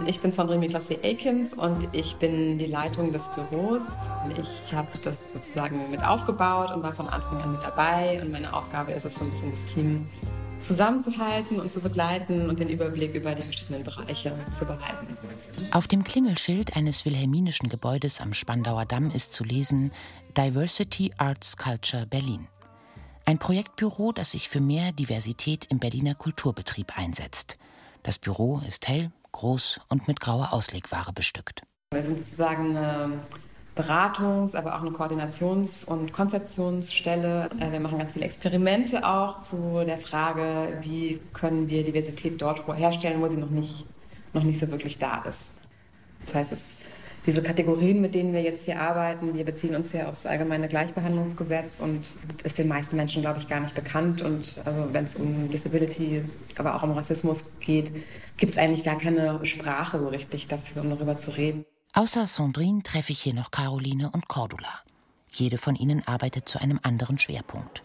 Ich bin Sondre Miklassi-Elkins und ich bin die Leitung des Büros. Ich habe das sozusagen mit aufgebaut und war von Anfang an mit dabei. Und meine Aufgabe ist es, so ein bisschen das Team zusammenzuhalten und zu begleiten und den Überblick über die verschiedenen Bereiche zu behalten. Auf dem Klingelschild eines wilhelminischen Gebäudes am Spandauer Damm ist zu lesen: Diversity Arts Culture Berlin. Ein Projektbüro, das sich für mehr Diversität im Berliner Kulturbetrieb einsetzt. Das Büro ist hell, groß und mit grauer Auslegware bestückt. Wir sind sozusagen eine Beratungs-, aber auch eine Koordinations- und Konzeptionsstelle. Wir machen ganz viele Experimente auch zu der Frage, wie können wir Diversität dort herstellen, wo sie noch nicht, noch nicht so wirklich da ist. Das heißt, es, diese Kategorien, mit denen wir jetzt hier arbeiten, wir beziehen uns ja auf das allgemeine Gleichbehandlungsgesetz und ist den meisten Menschen, glaube ich, gar nicht bekannt. Und also wenn es um Disability, aber auch um Rassismus geht, gibt es eigentlich gar keine Sprache so richtig dafür, um darüber zu reden. Außer Sandrine treffe ich hier noch Caroline und Cordula. Jede von ihnen arbeitet zu einem anderen Schwerpunkt.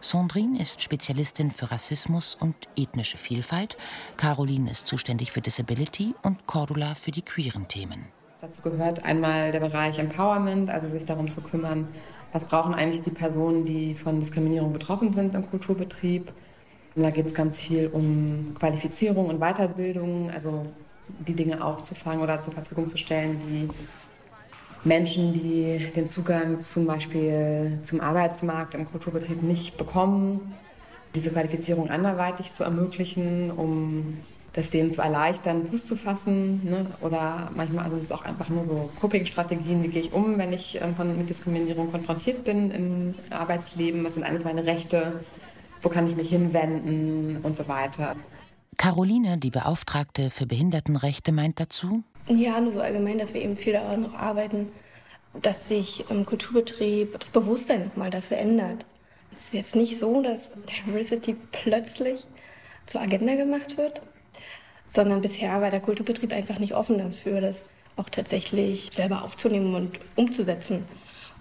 Sandrine ist Spezialistin für Rassismus und ethnische Vielfalt, Caroline ist zuständig für Disability und Cordula für die queeren Themen. Dazu gehört einmal der Bereich Empowerment, also sich darum zu kümmern, was brauchen eigentlich die Personen, die von Diskriminierung betroffen sind im Kulturbetrieb. Und da geht es ganz viel um Qualifizierung und Weiterbildung, also die Dinge aufzufangen oder zur Verfügung zu stellen, die Menschen, die den Zugang zum Beispiel zum Arbeitsmarkt im Kulturbetrieb nicht bekommen, diese Qualifizierung anderweitig zu ermöglichen, um das denen zu erleichtern, Fuß zu fassen. Ne? Oder manchmal also es ist es auch einfach nur so Coping-Strategien, wie gehe ich um, wenn ich von, mit Diskriminierung konfrontiert bin im Arbeitsleben, was sind eigentlich meine Rechte, wo kann ich mich hinwenden und so weiter. Caroline, die Beauftragte für Behindertenrechte, meint dazu: Ja, nur so allgemein, dass wir eben viel daran noch arbeiten, dass sich im Kulturbetrieb das Bewusstsein nochmal dafür ändert. Es ist jetzt nicht so, dass Diversity plötzlich zur Agenda gemacht wird, sondern bisher war der Kulturbetrieb einfach nicht offen dafür, das auch tatsächlich selber aufzunehmen und umzusetzen.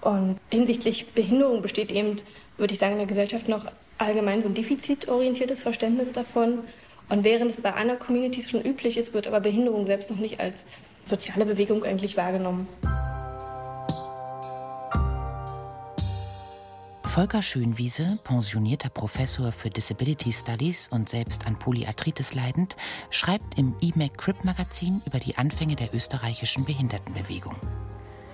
Und hinsichtlich Behinderung besteht eben, würde ich sagen, in der Gesellschaft noch allgemein so ein defizitorientiertes Verständnis davon. Und während es bei anderen Communities schon üblich ist, wird aber Behinderung selbst noch nicht als soziale Bewegung eigentlich wahrgenommen. Volker Schönwiese, pensionierter Professor für Disability Studies und selbst an Polyarthritis leidend, schreibt im I M A C Crip-Magazin über die Anfänge der österreichischen Behindertenbewegung.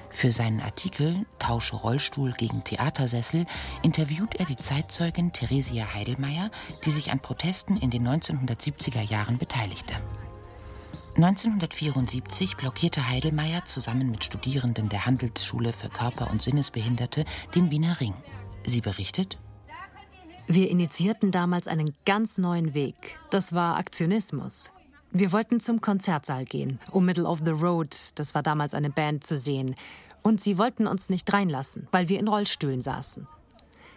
Für seinen Artikel »Tausche Rollstuhl gegen Theatersessel« interviewt er die Zeitzeugin Theresia Heidelmeier, die sich an Protesten in den neunzehnhundertsiebziger Jahren beteiligte. neunzehnhundertvierundsiebzig blockierte Heidelmeier zusammen mit Studierenden der Handelsschule für Körper- und Sinnesbehinderte den Wiener Ring. Sie berichtet: Wir initiierten damals einen ganz neuen Weg. Das war Aktionismus. Wir wollten zum Konzertsaal gehen, um Middle of the Road, das war damals eine Band, zu sehen. Und sie wollten uns nicht reinlassen, weil wir in Rollstühlen saßen.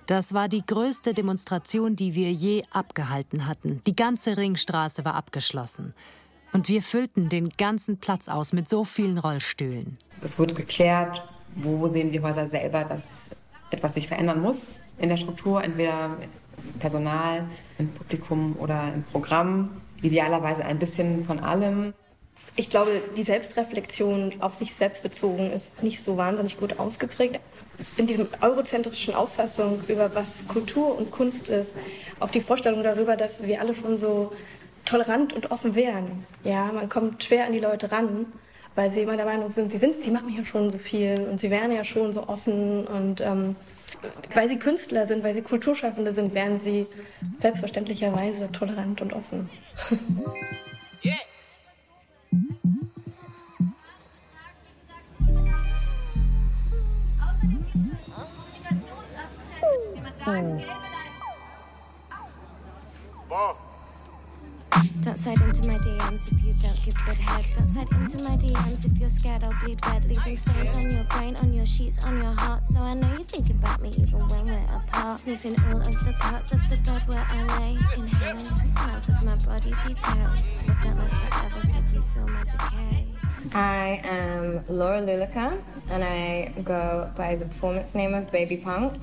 Das war die größte Demonstration, die wir je abgehalten hatten. Die ganze Ringstraße war abgeschlossen. Und wir füllten den ganzen Platz aus mit so vielen Rollstühlen. Es wurde geklärt, wo sehen die Häuser selber, dass etwas sich verändern muss in der Struktur, entweder im Personal, im Publikum oder im Programm. Idealerweise ein bisschen von allem. Ich glaube, die Selbstreflexion auf sich selbst bezogen ist nicht so wahnsinnig gut ausgeprägt. In diesem eurozentrischen Auffassung über was Kultur und Kunst ist, auch die Vorstellung darüber, dass wir alle schon so tolerant und offen wären. Ja, man kommt schwer an die Leute ran, weil sie immer der Meinung sind, sie sind, sie machen ja schon so viel und sie wären ja schon so offen und ähm, weil sie Künstler sind, weil sie Kulturschaffende sind, werden sie selbstverständlicherweise tolerant und offen. Yeah. Oh. Don't slide into my D Ms if you don't give good head. Don't slide into my D Ms if you're scared I'll bleed red. Leaving stains on your brain, on your sheets, on your heart. So I know you're thinking about me even when we're apart. Sniffing all of the parts of the blood where I lay. Inhaling sweet smells of my body details. But don't last forever so you can feel my decay. I am Laura Lulika and I go by the performance name of Baby Punk.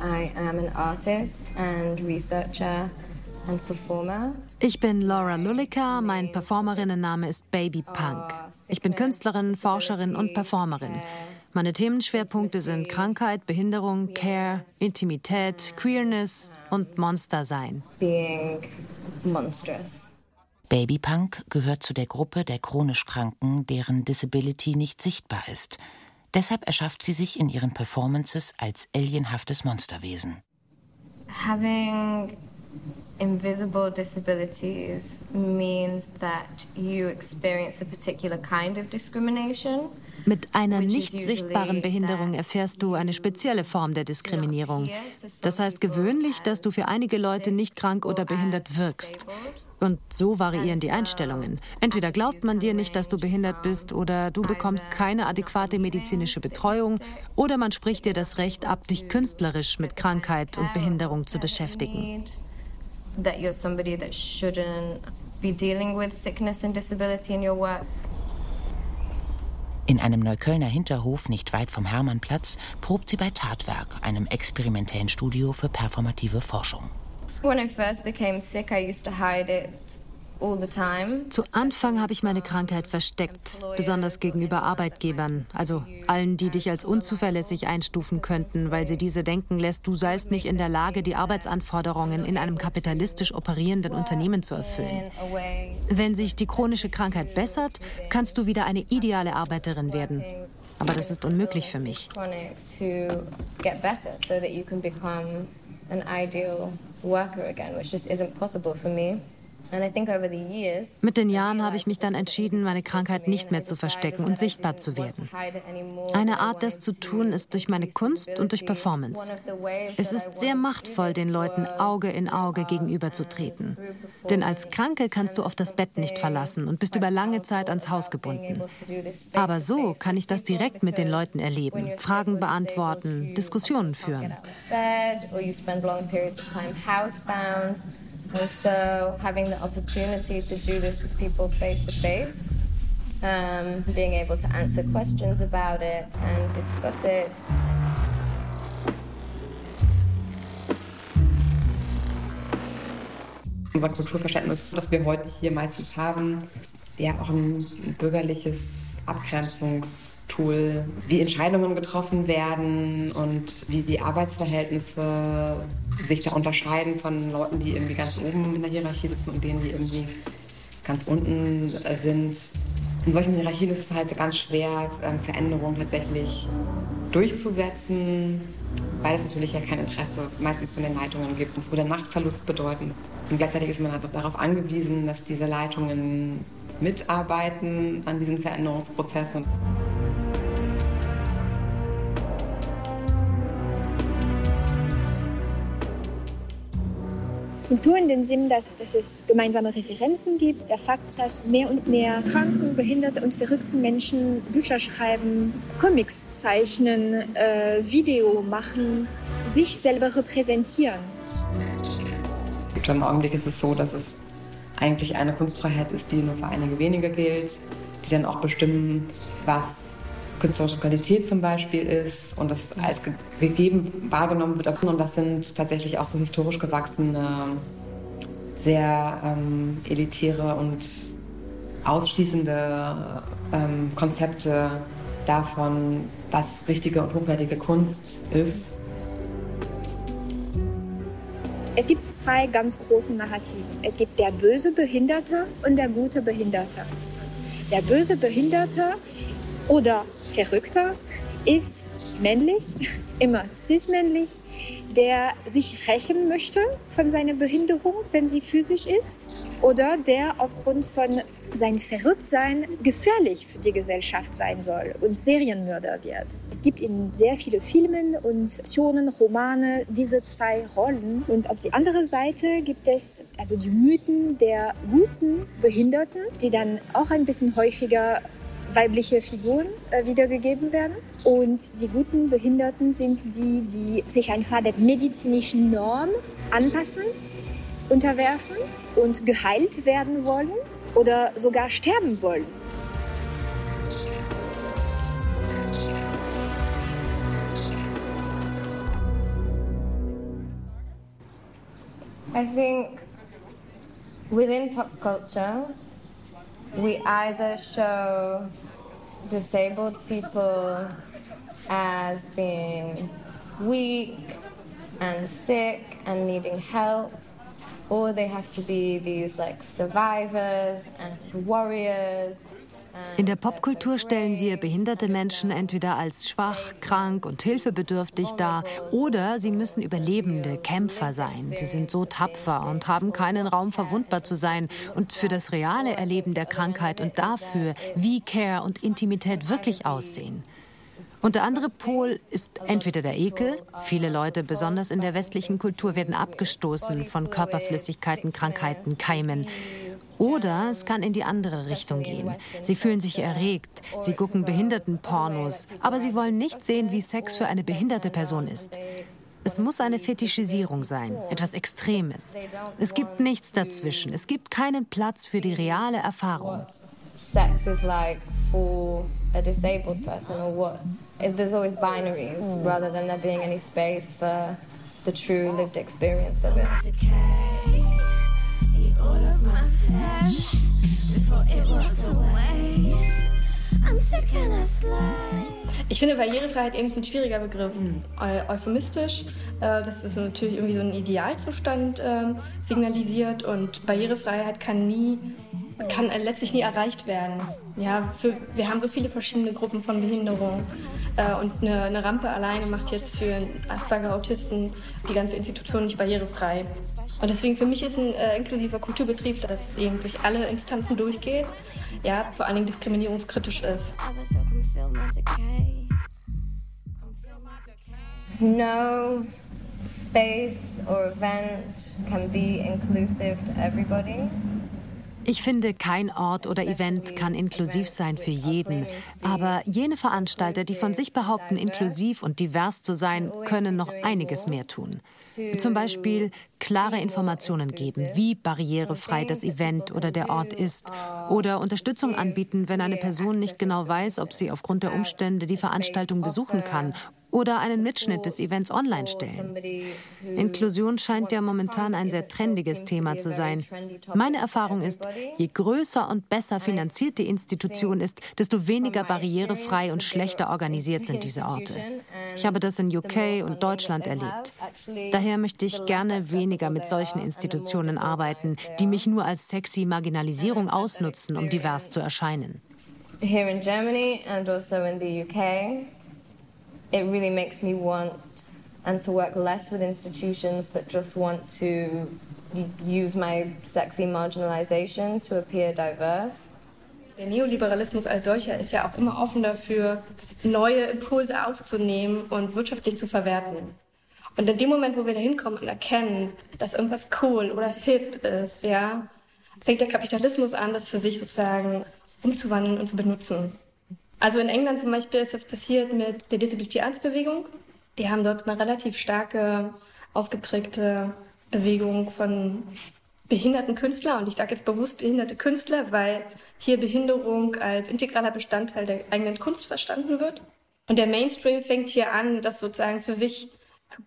I am an artist and researcher and performer. Ich bin Laura Lulika, mein Performerinnenname ist Baby Punk. Ich bin Künstlerin, Forscherin und Performerin. Meine Themenschwerpunkte sind Krankheit, Behinderung, Care, Intimität, Queerness und Monstersein. Being monstrous. Baby Punk gehört zu der Gruppe der chronisch Kranken, deren Disability nicht sichtbar ist. Deshalb erschafft sie sich in ihren Performances als alienhaftes Monsterwesen. Having invisible disabilities means that you experience a particular kind of discrimination. Mit einer nicht sichtbaren Behinderung erfährst du eine spezielle Form der Diskriminierung. Das heißt gewöhnlich, dass du für einige Leute nicht krank oder behindert wirkst. Und so variieren die Einstellungen. Entweder glaubt man dir nicht, dass du behindert bist, oder du bekommst keine adäquate medizinische Betreuung, oder man spricht dir das Recht ab, dich künstlerisch mit Krankheit und Behinderung zu beschäftigen. In einem Neuköllner Hinterhof nicht weit vom Hermannplatz probt sie bei Tatwerk, einem experimentellen Studio für performative Forschung. Zu Anfang habe ich meine Krankheit versteckt, besonders gegenüber Arbeitgebern, also allen, die dich als unzuverlässig einstufen könnten, weil sie diese denken lässt, du seist nicht in der Lage, die Arbeitsanforderungen in einem kapitalistisch operierenden Unternehmen zu erfüllen. Wenn sich die chronische Krankheit bessert, kannst du wieder eine ideale Arbeiterin werden. Aber das ist unmöglich für mich. Mit den Jahren habe ich mich dann entschieden, meine Krankheit nicht mehr zu verstecken und sichtbar zu werden. Eine Art, das zu tun, ist durch meine Kunst und durch Performance. Es ist sehr machtvoll, den Leuten Auge in Auge gegenüberzutreten. Denn als Kranke kannst du oft das Bett nicht verlassen und bist über lange Zeit ans Haus gebunden. Aber so kann ich das direkt mit den Leuten erleben, Fragen beantworten, Diskussionen führen. And so having the opportunity to do this with people face to face, um, being able to answer questions about it and discuss it. Unser Kulturverständnis, das wir heute hier meistens haben, ja auch ein bürgerliches Abgrenzungstool, wie Entscheidungen getroffen werden und wie die Arbeitsverhältnisse sich da unterscheiden von Leuten, die irgendwie ganz oben in der Hierarchie sitzen und denen, die irgendwie ganz unten sind. In solchen Hierarchien ist es halt ganz schwer, Veränderungen tatsächlich durchzusetzen, weil es natürlich ja kein Interesse meistens von den Leitungen gibt. Das würde Machtverlust bedeuten. Und gleichzeitig ist man halt darauf angewiesen, dass diese Leitungen mitarbeiten an diesen Veränderungsprozessen. Kultur in dem Sinn, dass, dass es gemeinsame Referenzen gibt. Der Fakt, dass mehr und mehr Kranken, Behinderte und verrückten Menschen Bücher schreiben, Comics zeichnen, äh, Video machen, sich selber repräsentieren. Im Augenblick ist es so, dass es eigentlich eine Kunstfreiheit ist, die nur für einige wenige gilt, die dann auch bestimmen, was künstlerische Qualität zum Beispiel ist und das als gegeben wahrgenommen wird. Und das sind tatsächlich auch so historisch gewachsene, sehr ähm, elitäre und ausschließende ähm, Konzepte davon, was richtige und hochwertige Kunst ist. Es gibt zwei ganz großen Narrativen. Es gibt der böse Behinderte und der gute Behinderte. Der böse Behinderte oder Verrückter ist männlich, immer cis-männlich, der sich rächen möchte von seiner Behinderung, wenn sie physisch ist, oder der aufgrund von seinem Verrücktsein gefährlich für die Gesellschaft sein soll und Serienmörder wird. Es gibt in sehr vielen Filmen und Fiktionen, Romane diese zwei Rollen. Und auf die andere Seite gibt es also die Mythen der guten Behinderten, die dann auch ein bisschen häufiger weibliche Figuren äh, wiedergegeben werden. Und die guten Behinderten sind die, die sich einfach der medizinischen Norm anpassen, unterwerfen und geheilt werden wollen oder sogar sterben wollen. I think within pop culture, we either show disabled people as being weak and sick and needing help, or they have to be these like survivors and warriors. In der Popkultur stellen wir behinderte Menschen entweder als schwach, krank und hilfebedürftig dar, oder sie müssen überlebende Kämpfer sein. Sie sind so tapfer und haben keinen Raum, verwundbar zu sein. Und für das reale Erleben der Krankheit und dafür, wie Care und Intimität wirklich aussehen. Und der andere Pol ist entweder der Ekel. Viele Leute, besonders in der westlichen Kultur, werden abgestoßen von Körperflüssigkeiten, Krankheiten, Keimen. Oder es kann in die andere Richtung gehen. Sie fühlen sich erregt, sie gucken Behindertenpornos, aber sie wollen nicht sehen, wie Sex für eine behinderte Person ist. Es muss eine Fetischisierung sein, etwas Extremes. Es gibt nichts dazwischen, es gibt keinen Platz für die reale Erfahrung. Sex is like for a disabled person or what? There's always binaries rather than there being any space for the true lived experience of it. All of my flesh before it was away. I'm sick and I slay. Ich finde Barrierefreiheit eben ein schwieriger Begriff, euphemistisch, das ist natürlich irgendwie so ein Idealzustand signalisiert, und Barrierefreiheit kann nie, kann letztlich nie erreicht werden. Ja, für, wir haben so viele verschiedene Gruppen von Behinderungen, und eine, eine Rampe alleine macht jetzt für einen Asperger-Autisten die ganze Institution nicht barrierefrei. Und deswegen für mich ist ein inklusiver Kulturbetrieb, dass es eben durch alle Instanzen durchgeht, ja, vor allen Dingen diskriminierungskritisch ist. No space or event can be inclusive to everybody. Ich finde, kein Ort oder Event kann inklusiv sein für jeden. Aber jene Veranstalter, die von sich behaupten, inklusiv und divers zu sein, können noch einiges mehr tun. Zum Beispiel klare Informationen geben, wie barrierefrei das Event oder der Ort ist. Oder Unterstützung anbieten, wenn eine Person nicht genau weiß, ob sie aufgrund der Umstände die Veranstaltung besuchen kann. Oder einen Mitschnitt des Events online stellen. Inklusion scheint ja momentan ein sehr trendiges Thema zu sein. Meine Erfahrung ist, je größer und besser finanziert die Institution ist, desto weniger barrierefrei und schlechter organisiert sind diese Orte. Ich habe das in U K und Deutschland erlebt. Daher möchte ich gerne weniger mit solchen Institutionen arbeiten, die mich nur als sexy Marginalisierung ausnutzen, um divers zu erscheinen. Here in Germany and also in the U K. It really makes me want and to work less with institutions that just want to use my sexy marginalization to appear diverse. Der Neoliberalismus als solcher ist ja auch immer offen dafür, neue Impulse aufzunehmen und wirtschaftlich zu verwerten. Und in dem Moment, wo wir da hinkommen und erkennen, dass irgendwas cool oder hip ist, ja, fängt der Kapitalismus an, das für sich sozusagen umzuwandeln und zu benutzen. Also in England zum Beispiel ist das passiert mit der Disability-Arts-Bewegung. Die haben dort eine relativ starke, ausgeprägte Bewegung von behinderten Künstlern. Und ich sage jetzt bewusst behinderte Künstler, weil hier Behinderung als integraler Bestandteil der eigenen Kunst verstanden wird. Und der Mainstream fängt hier an, das sozusagen für sich zu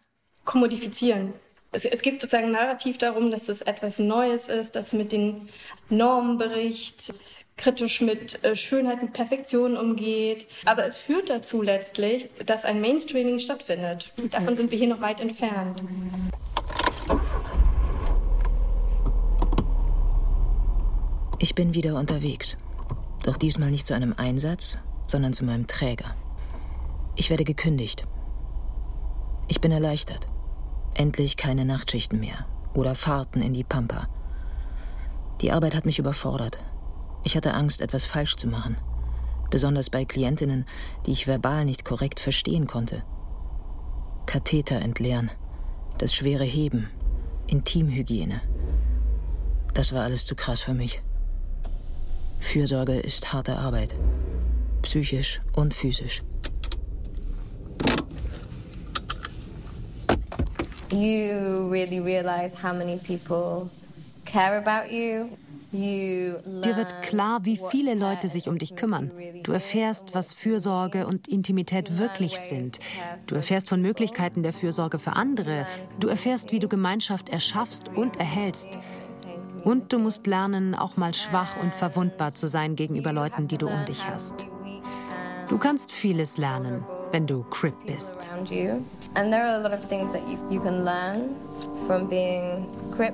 kommodifizieren. Es, es gibt sozusagen ein Narrativ darum, dass das etwas Neues ist, das mit den Normen bricht, kritisch mit Schönheit und Perfektion umgeht. Aber es führt dazu letztlich, dass ein Mainstreaming stattfindet. Davon sind wir hier noch weit entfernt. Ich bin wieder unterwegs. Doch diesmal nicht zu einem Einsatz, sondern zu meinem Träger. Ich werde gekündigt. Ich bin erleichtert. Endlich keine Nachtschichten mehr oder Fahrten in die Pampa. Die Arbeit hat mich überfordert. Ich hatte Angst, etwas falsch zu machen. Besonders bei Klientinnen, die ich verbal nicht korrekt verstehen konnte. Katheter entleeren, das schwere Heben, Intimhygiene. Das war alles zu krass für mich. Fürsorge ist harte Arbeit. Psychisch und physisch. You really realize how many people Dir wird klar, wie viele Leute sich um dich kümmern. Du erfährst, was Fürsorge und Intimität wirklich sind. Du erfährst von Möglichkeiten der Fürsorge für andere. Du erfährst, wie du Gemeinschaft erschaffst und erhältst. Und du musst lernen, auch mal schwach und verwundbar zu sein gegenüber Leuten, die du um dich hast. Du kannst vieles lernen, wenn du Crip bist. And there are a lot of things that you can learn from being Crip.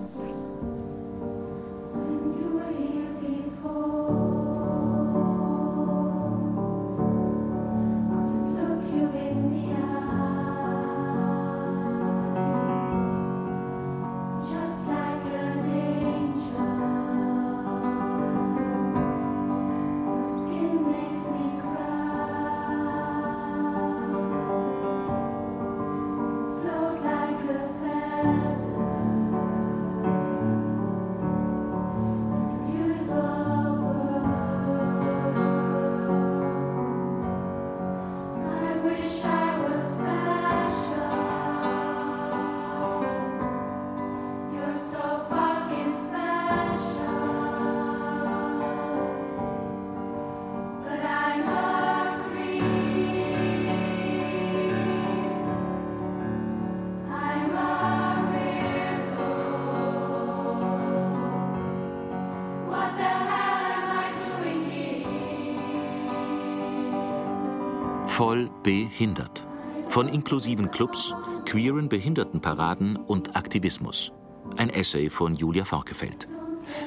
Voll behindert. Von inklusiven Clubs, queeren Behindertenparaden und Aktivismus. Ein Essay von Julia Forkefeld.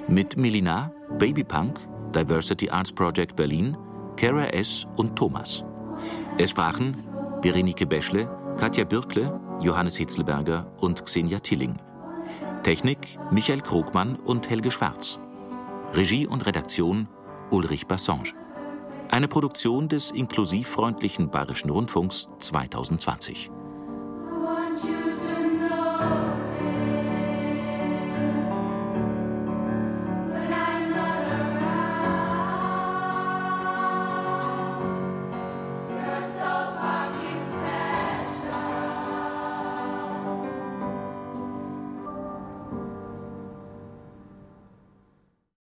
Mit Melina, Baby Punk, Diversity Arts Project Berlin, Kara S. und Thomas. Es sprachen Berenike Beschle, Katja Birkle, Johannes Hitzelberger und Xenia Tilling. Technik Michael Krogmann und Helge Schwarz. Regie und Redaktion Ulrich Bassange. Eine Produktion des inklusivfreundlichen Bayerischen Rundfunks zweitausendzwanzig.